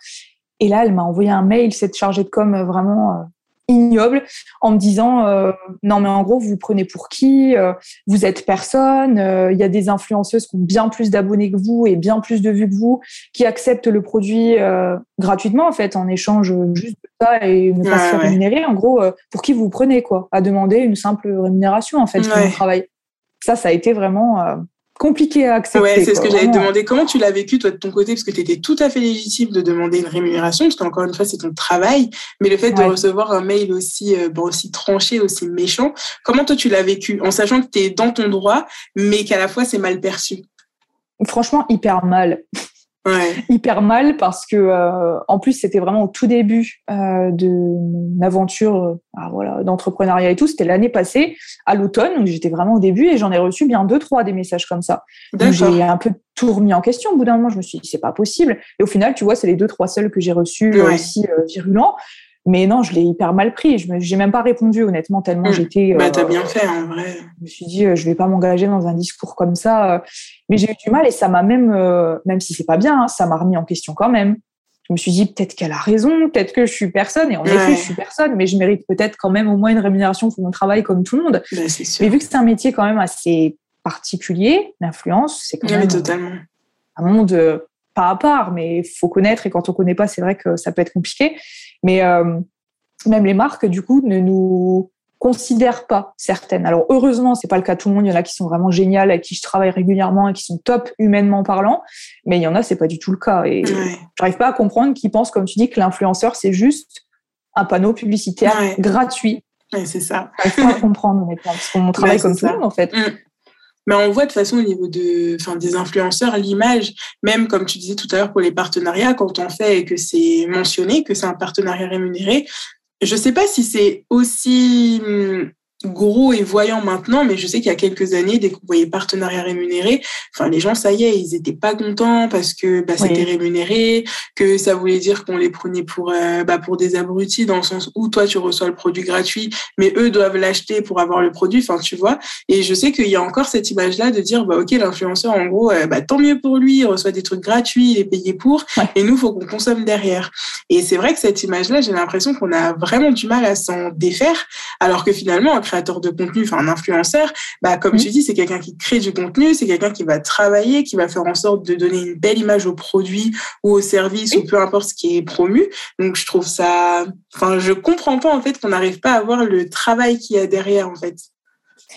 Et là, elle m'a envoyé un mail, cette chargée de com, euh, vraiment... Euh, ignoble, en me disant euh, non mais en gros vous vous prenez pour qui, euh, vous êtes personne, il euh, y a des influenceuses qui ont bien plus d'abonnés que vous et bien plus de vues que vous qui acceptent le produit euh, gratuitement en fait en échange juste de ça et ne pas ouais, se faire ouais. rémunérer en gros, euh, pour qui vous vous prenez quoi, à demander une simple rémunération en fait pour ouais. le travail. Ça, ça a été vraiment... Euh, compliqué à accepter. Ouais, c'est ce que j'allais te demander. Comment tu l'as vécu, toi, de ton côté? Parce que tu étais tout à fait légitime de demander une rémunération, parce qu'encore une fois, c'est ton travail. Mais le fait ouais. de recevoir un mail aussi, euh, bon, aussi tranché, aussi méchant, comment toi, tu l'as vécu? En sachant que tu es dans ton droit, mais qu'à la fois, c'est mal perçu. Franchement, hyper mal. Ouais. Hyper mal parce que, euh, en plus, c'était vraiment au tout début euh, de mon aventure euh, ah, voilà, d'entrepreneuriat et tout. C'était l'année passée, à l'automne, donc j'étais vraiment au début et j'en ai reçu bien deux, trois des messages comme ça. Donc, j'ai un peu tout remis en question. Au bout d'un moment, je me suis dit, c'est pas possible. Et au final, tu vois, c'est les deux, trois seuls que j'ai reçus ouais. aussi euh, virulents. Mais non, je l'ai hyper mal pris. Je me, j'ai même pas répondu, honnêtement, tellement mmh. j'étais... Bah, euh, t'as bien fait, en vrai. Je me suis dit, euh, je vais pas m'engager dans un discours comme ça. Euh, mais j'ai eu du mal et ça m'a même, euh, même si c'est pas bien, hein, ça m'a remis en question quand même. Je me suis dit, peut-être qu'elle a raison, peut-être que je suis personne. Et en ouais. effet, je suis personne, mais je mérite peut-être quand même au moins une rémunération pour mon travail comme tout le monde. Bah, c'est sûr. Mais vu que c'est un métier quand même assez particulier, l'influence, c'est quand oui, même totalement. Un monde... Euh, pas à part, mais il faut connaître. Et quand on connaît pas, c'est vrai que ça peut être compliqué. Mais euh, même les marques, du coup, ne nous considèrent pas, certaines. Alors, heureusement, c'est pas le cas de tout le monde. Il y en a qui sont vraiment géniales, avec qui je travaille régulièrement et qui sont top, humainement parlant. Mais il y en a, c'est pas du tout le cas. Et ouais. j'arrive pas à comprendre qu'ils pensent, comme tu dis, que l'influenceur, c'est juste un panneau publicitaire ouais. gratuit. Ouais, c'est ça. J'arrive pas à comprendre, honnêtement, parce qu'on travaille ouais, comme ça. Tout le monde, en fait. Mm. Mais on voit de toute façon au niveau de, enfin, des influenceurs, l'image, même comme tu disais tout à l'heure pour les partenariats, quand on fait et que c'est mentionné, que c'est un partenariat rémunéré, je sais pas si c'est aussi gros et voyant maintenant, mais je sais qu'il y a quelques années, dès qu'on voyait partenariat rémunéré, enfin, les gens, ça y est, ils étaient pas contents parce que, bah, c'était oui. rémunéré, que ça voulait dire qu'on les prenait pour, euh, bah, pour des abrutis dans le sens où toi, tu reçois le produit gratuit, mais eux doivent l'acheter pour avoir le produit, enfin, tu vois. Et je sais qu'il y a encore cette image-là de dire, bah, ok, l'influenceur, en gros, euh, bah, tant mieux pour lui, il reçoit des trucs gratuits, il est payé pour, ouais. et nous, faut qu'on consomme derrière. Et c'est vrai que cette image-là, j'ai l'impression qu'on a vraiment du mal à s'en défaire, alors que finalement, créateur de contenu, enfin un influenceur, bah comme mmh. tu dis, c'est quelqu'un qui crée du contenu, c'est quelqu'un qui va travailler, qui va faire en sorte de donner une belle image au produit ou au service mmh. ou peu importe ce qui est promu. Donc je trouve ça, enfin je comprends pas en fait qu'on n'arrive pas à voir le travail qu'il y a derrière en fait.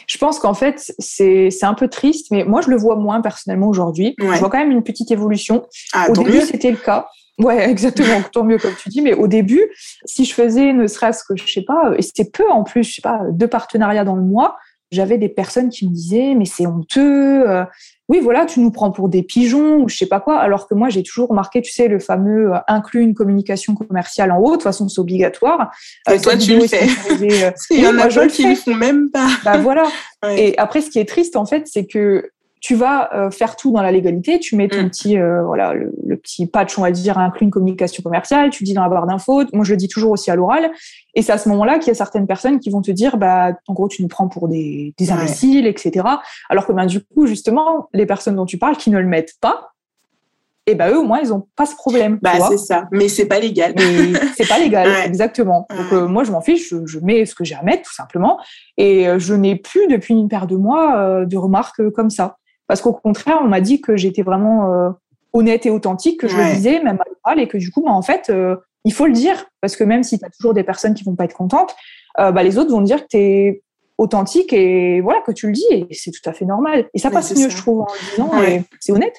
Je pense qu'en fait, c'est, c'est un peu triste, mais moi, je le vois moins personnellement aujourd'hui. Ouais. Je vois quand même une petite évolution. Ah, au début, mieux. c'était le cas. Ouais, exactement. Tant mieux, comme tu dis. Mais au début, si je faisais ne serait-ce que, je sais pas, et c'était peu en plus, je sais pas, deux partenariats dans le mois, j'avais des personnes qui me disaient « mais c'est honteux, euh, oui, voilà, tu nous prends pour des pigeons » ou je sais pas quoi. Alors que moi, j'ai toujours remarqué, tu sais, le fameux euh, « inclus une communication commerciale en haut », de toute façon, c'est obligatoire. Et euh, toi, tu le fais. Euh, Il y en a d'autres qui ne le font même pas. Bah voilà. Ouais. Et après, ce qui est triste, en fait, c'est que tu vas euh, faire tout dans la légalité, tu mets ton mmh. petit, euh, voilà, le, le petit patch, on va dire, inclus une communication commerciale, tu le dis dans la barre d'infos, moi je le dis toujours aussi à l'oral, et c'est à ce moment-là qu'il y a certaines personnes qui vont te dire, bah, en gros, tu nous prends pour des, des imbéciles, ouais. et cetera. Alors que, ben, du coup, justement, les personnes dont tu parles qui ne le mettent pas, et eh ben eux, au moins, ils n'ont pas ce problème. Bah, c'est ça, mais c'est pas légal. Mais c'est pas légal, ouais. exactement. Donc, euh, moi, je m'en fiche, je, je mets ce que j'ai à mettre, tout simplement, et je n'ai plus, depuis une paire de mois, euh, de remarques euh, comme ça. Parce qu'au contraire, on m'a dit que j'étais vraiment euh, honnête et authentique, que je ouais. le disais, même à l'oral, et que du coup, bah, en fait, euh, il faut le dire. Parce que même si tu as toujours des personnes qui vont pas être contentes, euh, bah, les autres vont dire que tu es authentique et voilà, que tu le dis. Et c'est tout à fait normal. Et ça passe mieux, ça. je trouve, en le disant. Ouais. Et c'est honnête.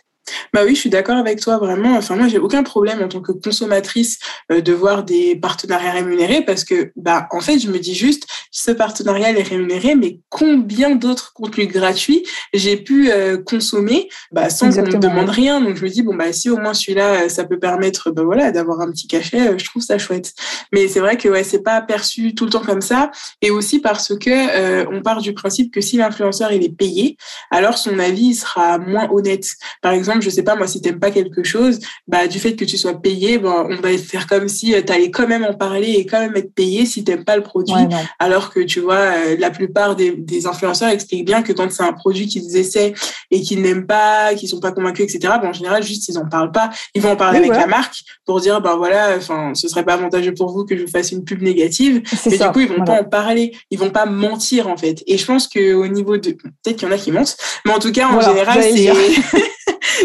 Bah oui, je suis d'accord avec toi, vraiment. Enfin, moi, j'ai aucun problème en tant que consommatrice euh, de voir des partenariats rémunérés parce que, bah, en fait, je me dis juste, ce partenariat est rémunéré, mais combien d'autres contenus gratuits j'ai pu euh, consommer, bah, sans qu'on me demande rien. Donc, je me dis, bon, bah, si au moins celui-là, ça peut permettre, bah, voilà, d'avoir un petit cachet, euh, je trouve ça chouette. Mais c'est vrai que, ouais, c'est pas perçu tout le temps comme ça. Et aussi parce que, euh, on part du principe que si l'influenceur, il est payé, alors son avis, il sera moins honnête. Par exemple, je sais pas, moi, si t'aimes pas quelque chose, bah, du fait que tu sois payé, bon, on va faire comme si t'allais quand même en parler et quand même être payé si t'aimes pas le produit. Ouais, alors que, tu vois, la plupart des, des influenceurs expliquent bien que quand c'est un produit qu'ils essaient et qu'ils n'aiment pas, qu'ils sont pas convaincus, et cetera, bah, en général, juste, ils en parlent pas. Ils vont en parler oui, avec ouais. la marque pour dire, ben bah, voilà, enfin, ce serait pas avantageux pour vous que je vous fasse une pub négative. C'est mais ça, du coup, ils vont voilà. pas en parler. Ils vont pas mentir, en fait. Et je pense qu'au niveau de, peut-être qu'il y en a qui mentent, mais en tout cas, en voilà, général, c'est...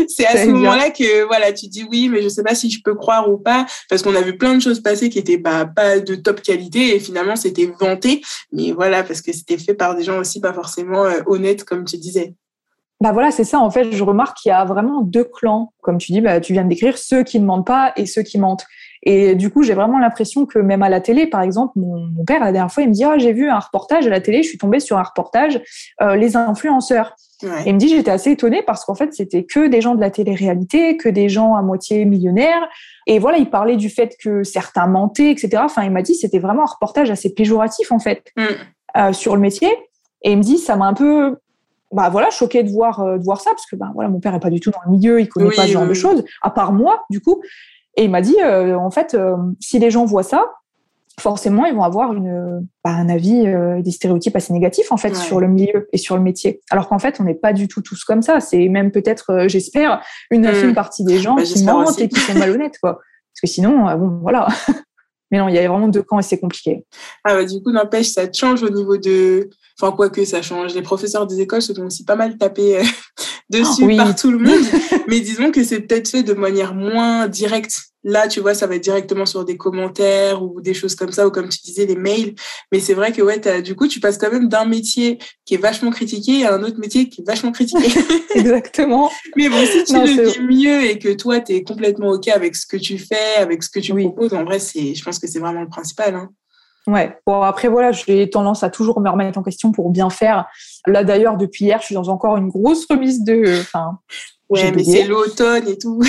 C'est à c'est ce bien. moment-là que voilà, tu dis oui, mais je sais pas si je peux croire ou pas, parce qu'on a vu plein de choses passer qui étaient bah, pas de top qualité et finalement c'était vanté, mais voilà, parce que c'était fait par des gens aussi pas forcément euh, honnêtes, comme tu disais. Bah voilà, c'est ça. En fait, je remarque qu'il y a vraiment deux clans, comme tu dis, bah, tu viens de décrire, ceux qui ne mentent pas et ceux qui mentent. Et du coup, j'ai vraiment l'impression que même à la télé, par exemple, mon, mon père, la dernière fois, il me dit oh, j'ai vu un reportage à la télé, je suis tombée sur un reportage, euh, les influenceurs. Ouais. Et il me dit, j'étais assez étonnée parce qu'en fait, c'était que des gens de la télé-réalité, que des gens à moitié millionnaires. Et voilà, il parlait du fait que certains mentaient, et cetera. Enfin, il m'a dit, c'était vraiment un reportage assez péjoratif, en fait, mm. euh, sur le métier. Et il me dit, ça m'a un peu, bah voilà, choquée de voir, euh, de voir ça parce que, bah voilà, mon père est pas du tout dans le milieu, il connaît oui, pas ce genre oui. de choses, à part moi, du coup. Et il m'a dit, euh, en fait, euh, si les gens voient ça, forcément, ils vont avoir une, bah, un avis, euh, des stéréotypes assez négatifs en fait ouais. sur le milieu et sur le métier. Alors qu'en fait, on n'est pas du tout tous comme ça. C'est même peut-être, euh, j'espère, une infime partie des gens bah, qui mentent aussi. Et qui sont malhonnêtes, quoi. Parce que sinon, euh, bon, voilà. Mais non, il y a vraiment deux camps et c'est compliqué. Ah bah du coup, n'empêche, ça change au niveau de... Enfin, quoique ça change. Les professeurs des écoles se font aussi pas mal taper euh, dessus oh, oui. par tout le monde. Mais disons que c'est peut-être fait de manière moins directe. Là, tu vois, ça va être directement sur des commentaires ou des choses comme ça, ou comme tu disais, les mails. Mais c'est vrai que, ouais, t'as, du coup, tu passes quand même d'un métier qui est vachement critiqué à un autre métier qui est vachement critiqué. Exactement. Mais bon, si tu non, le c'est... vis mieux et que toi, t'es complètement OK avec ce que tu fais, avec ce que tu oui. proposes, en vrai, c'est, je pense que c'est vraiment le principal, hein. Ouais. Bon, après, voilà, j'ai tendance à toujours me remettre en question pour bien faire. Là, d'ailleurs, depuis hier, je suis dans encore une grosse remise de, enfin. Ouais, j'ai mais oublié. C'est l'automne et tout.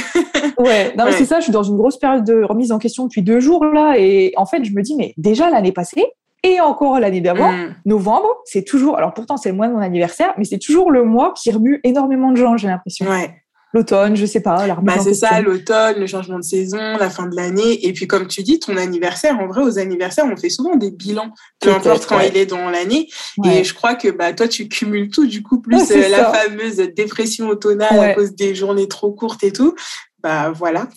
ouais, non, mais ouais. c'est ça, je suis dans une grosse période de remise en question depuis deux jours, là. Et en fait, je me dis, mais déjà l'année passée et encore l'année d'avant, mmh. novembre, c'est toujours, alors pourtant, c'est le mois de mon anniversaire, mais c'est toujours le mois qui remue énormément de gens, j'ai l'impression. Ouais. L'automne, je sais pas, la remise bah, en c'est question. Ça, l'automne, le changement de saison, la fin de l'année. Et puis, comme tu dis, ton anniversaire, en vrai, aux anniversaires, on fait souvent des bilans, peu Peut-être, importe quand ouais. il est dans l'année. Ouais. Et je crois que bah toi, tu cumules tout, du coup, plus ouais, euh, la fameuse dépression automnale ouais. à cause des journées trop courtes et tout. Bah voilà.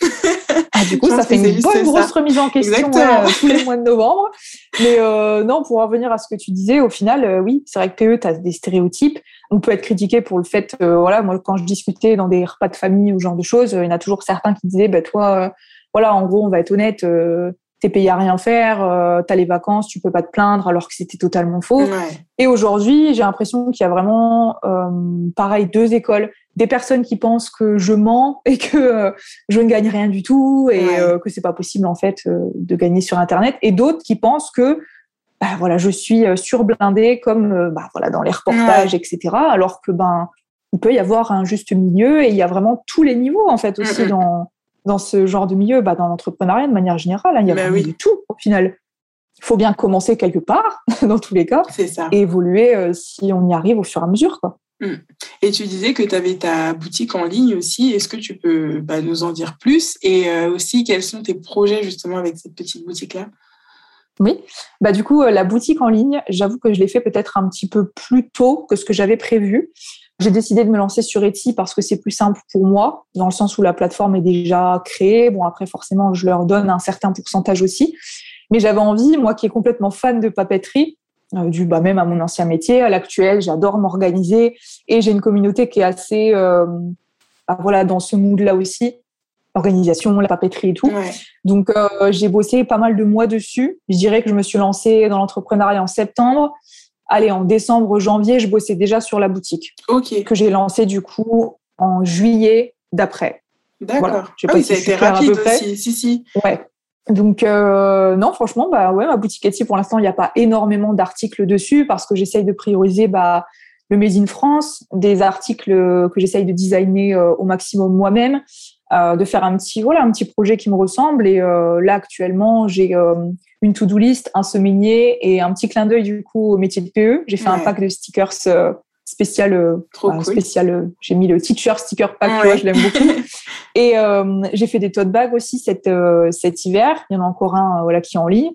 Ah, du coup, ça fait une bonne grosse ça. remise en question ouais, tous les mois de novembre. Mais euh, non, pour revenir à ce que tu disais, au final, euh, oui, c'est vrai que P E, tu as des stéréotypes. On peut être critiqué pour le fait, euh, voilà, moi, quand je discutais dans des repas de famille ou ce genre de choses, euh, il y en a toujours certains qui disaient, bah, toi, euh, voilà, en gros, on va être honnête, euh, t'es payé à rien faire, euh, t'as les vacances, tu peux pas te plaindre, alors que c'était totalement faux. Ouais. Et aujourd'hui, j'ai l'impression qu'il y a vraiment, euh, pareil, deux écoles. Des personnes qui pensent que je mens et que euh, je ne gagne rien du tout et ouais. euh, que c'est pas possible en fait euh, de gagner sur Internet, et d'autres qui pensent que bah, voilà, je suis surblindée comme euh, bah, voilà, dans les reportages, ouais. et cetera. Alors que ben il peut y avoir un juste milieu, et il y a vraiment tous les niveaux en fait aussi mm-hmm. dans dans ce genre de milieu, bah, dans l'entrepreneuriat de manière générale, hein, il y a bah vraiment oui. du tout au final. Il faut bien commencer quelque part dans tous les cas, c'est ça. Et évoluer euh, si on y arrive au fur et à mesure, quoi. Et tu disais que tu avais ta boutique en ligne aussi. Est-ce que tu peux bah, nous en dire plus? Et euh, aussi, quels sont tes projets justement avec cette petite boutique-là? Oui, bah, du coup, la boutique en ligne, j'avoue que je l'ai fait peut-être un petit peu plus tôt que ce que j'avais prévu. J'ai décidé de me lancer sur Etsy parce que c'est plus simple pour moi, dans le sens où la plateforme est déjà créée. Bon, après, forcément, je leur donne un certain pourcentage aussi. Mais j'avais envie, moi qui est complètement fan de papeterie, Euh, du bah même à mon ancien métier, à l'actuel, j'adore m'organiser et j'ai une communauté qui est assez euh, bah voilà, dans ce mood-là aussi, l'organisation, la papeterie et tout. Ouais. Donc euh, j'ai bossé pas mal de mois dessus. Je dirais que je me suis lancée dans l'entrepreneuriat en septembre. Allez, en décembre, janvier, je bossais déjà sur la boutique. Okay. Que j'ai lancée du coup en juillet d'après. D'accord. Voilà. Ah oui, ça a été rapide aussi. Si, si. Ouais. Donc, euh, non, franchement, bah, ouais, ma boutique Etsy, pour l'instant, il n'y a pas énormément d'articles dessus parce que j'essaye de prioriser bah, le Made in France, des articles que j'essaye de designer euh, au maximum moi-même, euh, de faire un petit, voilà, un petit projet qui me ressemble. Et euh, là, actuellement, j'ai euh, une to-do list, un semainier et un petit clin d'œil du coup au métier de P E. J'ai fait ouais. un pack de stickers euh, spécial, euh, cool. spécial euh, j'ai mis le teacher sticker pack, ouais. tu vois, je l'aime beaucoup. Et euh, j'ai fait des tote bags aussi cet, euh, cet hiver. Il y en a encore un euh, voilà, qui est en ligne.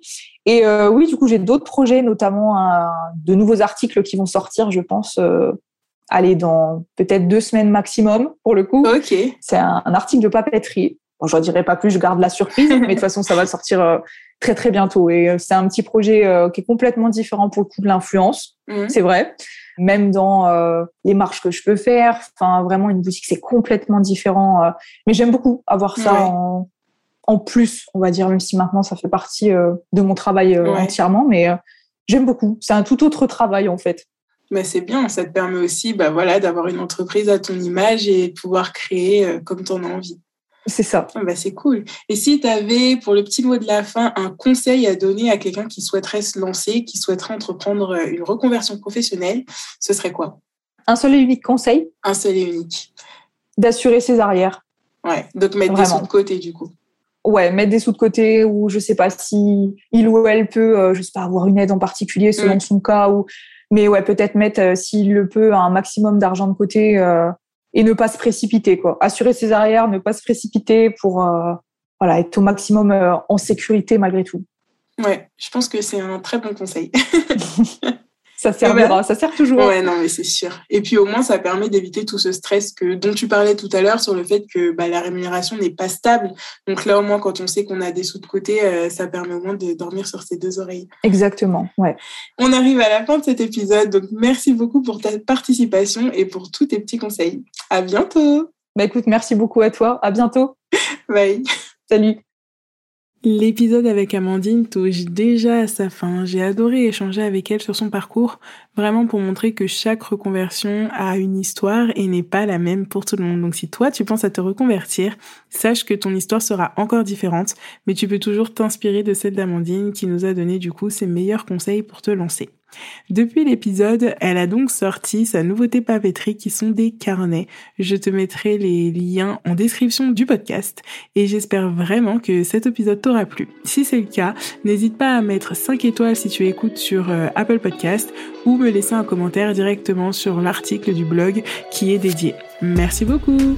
Et euh, oui, du coup, j'ai d'autres projets, notamment un, de nouveaux articles qui vont sortir, je pense, euh, aller dans peut-être deux semaines maximum, pour le coup. Okay. C'est un, un article de papeterie. Bon, je n'en dirai pas plus, je garde la surprise, mais de toute façon, ça va sortir euh, très, très bientôt. Et euh, c'est un petit projet euh, qui est complètement différent pour le coup de l'influence, mmh. c'est vrai. Même dans euh, les marches que je peux faire. Enfin, vraiment, une boutique, c'est complètement différent. Euh, mais j'aime beaucoup avoir ça ouais. en, en plus, on va dire, même si maintenant, ça fait partie euh, de mon travail euh, ouais. entièrement. Mais euh, j'aime beaucoup. C'est un tout autre travail, en fait. Bah, c'est bien. Ça te permet aussi bah, voilà, d'avoir une entreprise à ton image et de pouvoir créer euh, comme tu en as envie. C'est ça. Ah, bah, c'est cool. Et si tu avais, pour le petit mot de la fin, un conseil à donner à quelqu'un qui souhaiterait se lancer, qui souhaiterait entreprendre une reconversion professionnelle, ce serait quoi ? Un seul et unique conseil ? Un seul et unique. D'assurer ses arrières. Ouais, donc mettre Vraiment. des sous de côté, du coup. Ouais, mettre des sous de côté, ou je sais pas si il ou elle peut, euh, je sais pas, avoir une aide en particulier selon mmh. son cas, ou... mais ouais, peut-être mettre, euh, s'il le peut, un maximum d'argent de côté. Euh... Et ne pas se précipiter, quoi. Assurer ses arrières, ne pas se précipiter pour euh, voilà, être au maximum euh, en sécurité malgré tout. Ouais, je pense que c'est un très bon conseil. Ça servira, ouais. ça sert toujours. Ouais, non, mais c'est sûr. Et puis au moins, ça permet d'éviter tout ce stress que, dont tu parlais tout à l'heure sur le fait que bah, la rémunération n'est pas stable. Donc là, au moins, quand on sait qu'on a des sous de côté, euh, ça permet au moins de dormir sur ses deux oreilles. Exactement, ouais. On arrive à la fin de cet épisode. Donc merci beaucoup pour ta participation et pour tous tes petits conseils. À bientôt. Bah écoute, merci beaucoup à toi. À bientôt. Bye. Salut. L'épisode avec Amandine touche déjà à sa fin. J'ai adoré échanger avec elle sur son parcours, vraiment pour montrer que chaque reconversion a une histoire et n'est pas la même pour tout le monde. Donc si toi tu penses à te reconvertir, sache que ton histoire sera encore différente, mais tu peux toujours t'inspirer de celle d'Amandine qui nous a donné du coup ses meilleurs conseils pour te lancer. Depuis l'épisode, elle a donc sorti sa nouveauté papeterie qui sont des carnets. Je te mettrai les liens en description du podcast et j'espère vraiment que cet épisode t'aura plu. Si c'est le cas, n'hésite pas à mettre cinq étoiles si tu écoutes sur euh, Apple Podcast ou me laisser un commentaire directement sur l'article du blog qui est dédié. Merci beaucoup.